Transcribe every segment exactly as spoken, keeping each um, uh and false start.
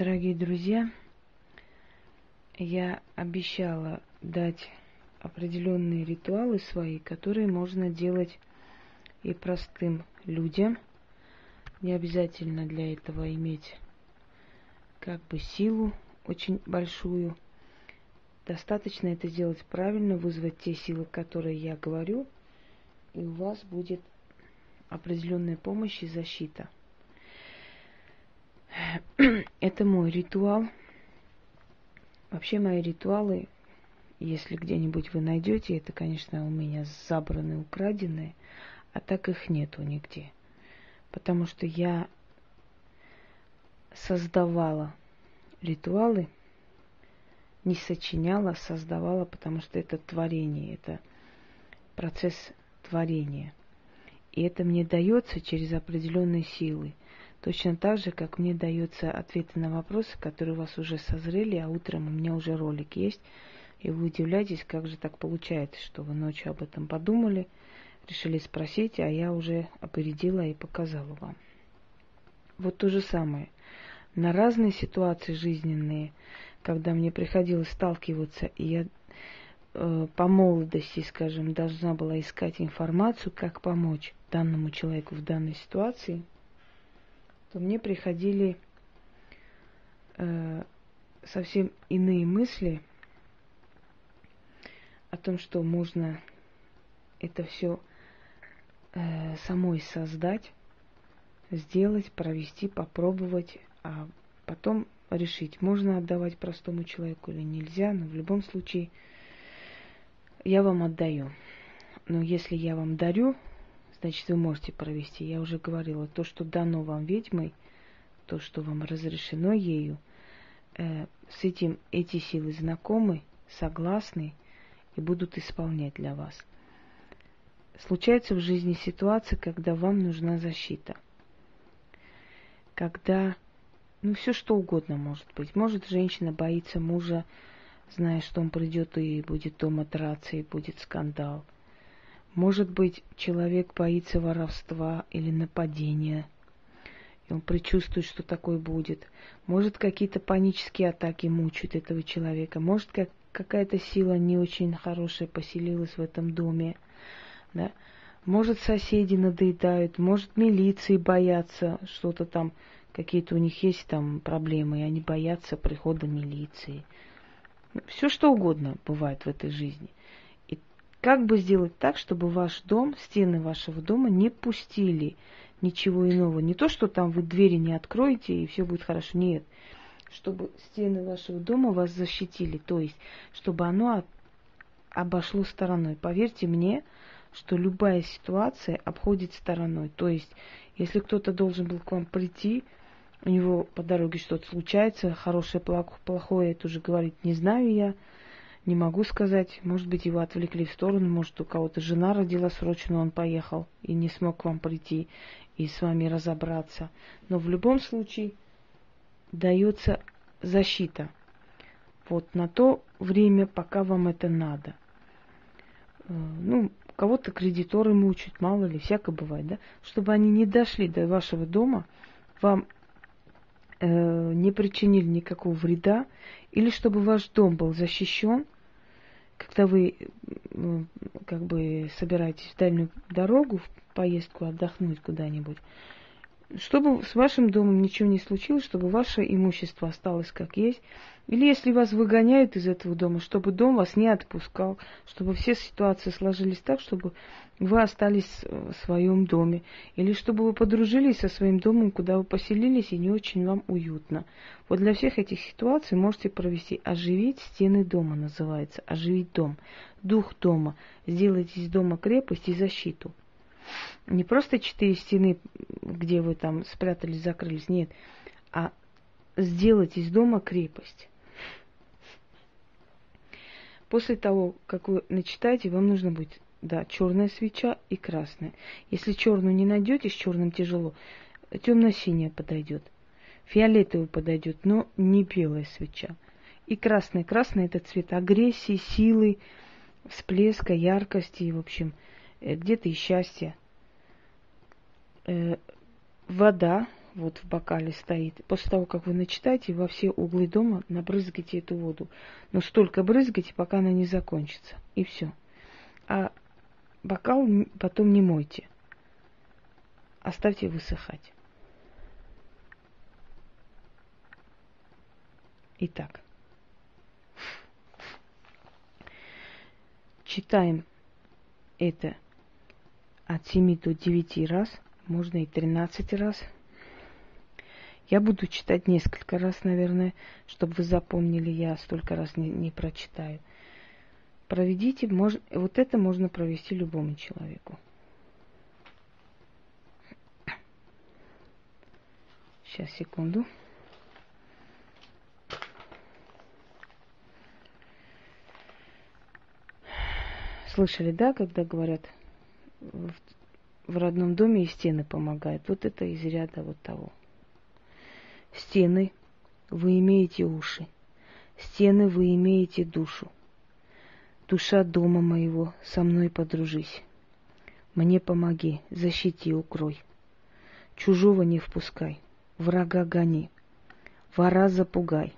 Дорогие друзья, я обещала дать определенные ритуалы свои, которые можно делать и простым людям. Не обязательно для этого иметь как бы силу очень большую. Достаточно это сделать правильно, вызвать те силы, которые я говорю, и у вас будет определенная помощь и защита. Это мой ритуал. Вообще мои ритуалы, если где-нибудь вы найдете, это, конечно, у меня забраны, украдены, а так их нету нигде. Потому что я создавала ритуалы, не сочиняла, а создавала, потому что это творение, это процесс творения. И это мне дается через определенные силы. Точно так же, как мне даются ответы на вопросы, которые у вас уже созрели, а утром у меня уже ролик есть. И вы удивляетесь, как же так получается, что вы ночью об этом подумали, решили спросить, а я уже опередила и показала вам. Вот то же самое. На разные ситуации жизненные, когда мне приходилось сталкиваться, и я э, по молодости, скажем, должна была искать информацию, как помочь данному человеку в данной ситуации, то мне приходили э, совсем иные мысли о том, что можно это все э, самой создать, сделать, провести, попробовать, а потом решить, можно отдавать простому человеку или нельзя, но в любом случае я вам отдаю. Но если я вам дарю, значит, вы можете провести. Я уже говорила, то, что дано вам ведьмой, то, что вам разрешено ею, э, с этим эти силы знакомы, согласны и будут исполнять для вас. Случаются в жизни ситуации, когда вам нужна защита. Когда, ну, все что угодно может быть. Может, женщина боится мужа, зная, что он придет и будет дома драться, и будет скандал. Может быть, человек боится воровства или нападения, и он предчувствует, что такое будет. Может, какие-то панические атаки мучают этого человека. Может, как, какая-то сила не очень хорошая поселилась в этом доме. Да? Может, соседи надоедают, может, милиции боятся, что-то там, какие-то у них есть там проблемы, и они боятся прихода милиции. Все что угодно бывает в этой жизни. Как бы сделать так, чтобы ваш дом, стены вашего дома не пустили ничего иного? Не то, что там вы двери не откроете и все будет хорошо. Нет. Чтобы стены вашего дома вас защитили. То есть, чтобы оно от... обошло стороной. Поверьте мне, что любая ситуация обходит стороной. То есть, если кто-то должен был к вам прийти, у него по дороге что-то случается, хорошее, плохое, это уже говорит, не знаю я. Не могу сказать, может быть, его отвлекли в сторону, может, у кого-то жена родила срочно, он поехал и не смог к вам прийти и с вами разобраться. Но в любом случае дается защита. Вот на то время, пока вам это надо. Ну, кого-то кредиторы мучают, мало ли, всякое бывает, да? Чтобы они не дошли до вашего дома, вам э, не причинили никакого вреда, или чтобы ваш дом был защищен, когда вы как бы собираетесь в дальнюю дорогу, в поездку отдохнуть куда-нибудь, чтобы с вашим домом ничего не случилось, чтобы ваше имущество осталось как есть, или если вас выгоняют из этого дома, чтобы дом вас не отпускал, чтобы все ситуации сложились так, чтобы вы остались в своем доме, или чтобы вы подружились со своим домом, куда вы поселились и не очень вам уютно. Вот для всех этих ситуаций можете провести «Оживить стены дома» называется, «Оживить дом», «Дух дома», сделать из дома крепость и защиту. Не просто четыре стены, где вы там спрятались, закрылись, нет, а сделать из дома крепость. После того, как вы начитаете, вам нужно будет, да, черная свеча и красная. Если черную не найдете, с черным тяжело, темно-синяя подойдет, фиолетовая подойдет, но не белая свеча. И красная, красная — это цвет агрессии, силы, всплеска, яркости, в общем, где-то и счастье. Вода, вот в бокале стоит. После того, как вы начитаете, во все углы дома набрызгайте эту воду. Но столько брызгайте, пока она не закончится. И все. А бокал потом не мойте. Оставьте высыхать. Итак. Читаем это от семи до девяти раз. Можно и тринадцать раз. Я буду читать несколько раз, наверное, чтобы вы запомнили, я столько раз не, не прочитаю. Проведите, мож, вот это можно провести любому человеку. Сейчас, секунду. Слышали, да, когда говорят, в, в родном доме и стены помогают. Вот это из ряда вот того. Стены, вы имеете уши. Стены, вы имеете душу. Душа дома моего, со мной подружись. Мне помоги, защити, укрой. Чужого не впускай, врага гони, вора запугай.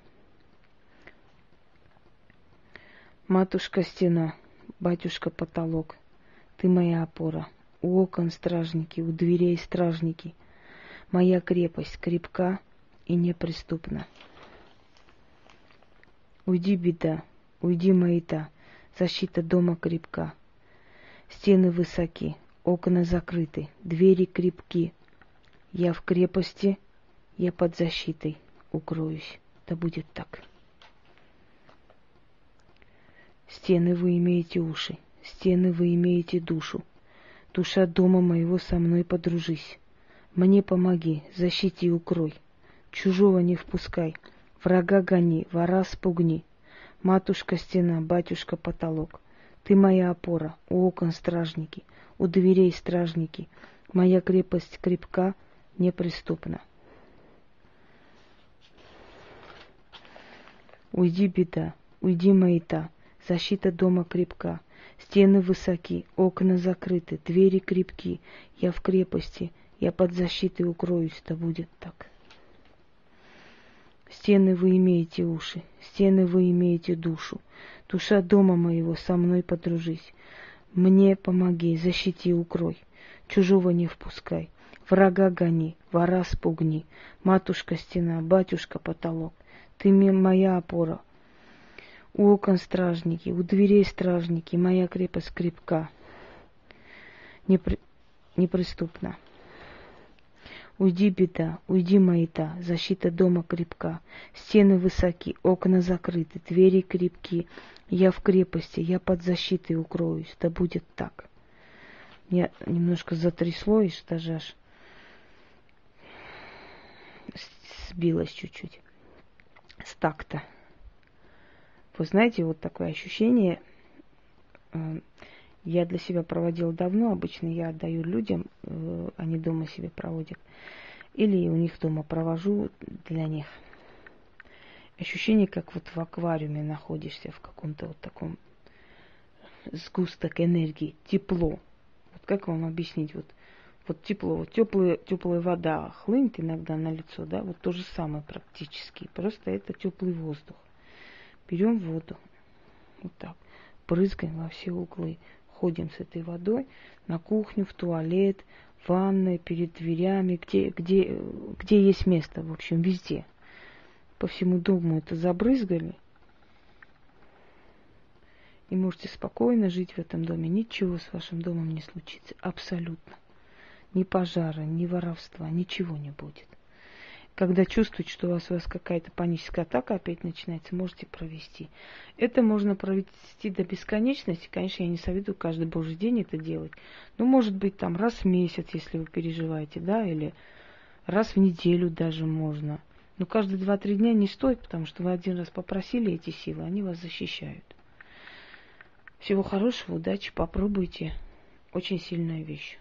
Матушка стена, батюшка потолок, ты моя опора. У окон стражники, у дверей стражники. Моя крепость крепка и неприступна. Уйди, беда, уйди, маята, защита дома крепка. Стены высоки, окна закрыты, двери крепки. Я в крепости, я под защитой укроюсь. Да будет так. Стены, вы имеете уши, стены, вы имеете душу. Душа дома моего, со мной подружись. Мне помоги, защити, укрой. Чужого не впускай, врага гони, вора спугни. Матушка стена, батюшка потолок, ты моя опора, у окон стражники, у дверей стражники. Моя крепость крепка, неприступна. Уйди, беда, уйди, маята, защита дома крепка. Стены высоки, окна закрыты, двери крепки. Я в крепости, я под защитой укроюсь, да будет так. Стены, вы имеете уши, стены, вы имеете душу. Душа дома моего, со мной подружись. Мне помоги, защити, укрой. Чужого не впускай, врага гони, вора спугни. Матушка стена, батюшка потолок, ты моя опора. У окон стражники, у дверей стражники, моя крепость крепка, непри... неприступна. Уйди, беда, уйди, маята, защита дома крепка. Стены высоки, окна закрыты, двери крепки. Я в крепости, я под защитой укроюсь, да будет так. Меня немножко затрясло, и что же аж сбилось чуть-чуть с такта. Вы знаете, вот такое ощущение э, я для себя проводила давно. Обычно я отдаю людям, э, они дома себе проводят. Или у них дома провожу для них. Ощущение, как вот в аквариуме находишься, в каком-то вот таком сгусток энергии, тепло. Вот как вам объяснить? Вот, вот тепло, вот теплая, теплая вода хлынет иногда на лицо, да? Вот то же самое практически, просто это теплый воздух. Берем воду, вот так, брызгаем во все углы, ходим с этой водой на кухню, в туалет, в ванной, перед дверями, где, где, где есть место, в общем, везде. По всему дому это забрызгали, и можете спокойно жить в этом доме, ничего с вашим домом не случится, абсолютно. Ни пожара, ни воровства, ничего не будет. Когда чувствуете, что у вас, у вас какая-то паническая атака опять начинается, можете провести. Это можно провести до бесконечности. Конечно, я не советую каждый божий день это делать. Но, может быть, там раз в месяц, если вы переживаете, да, или раз в неделю даже можно. Но каждые два-три дня не стоит, потому что вы один раз попросили эти силы, они вас защищают. Всего хорошего, удачи, попробуйте. Очень сильная вещь.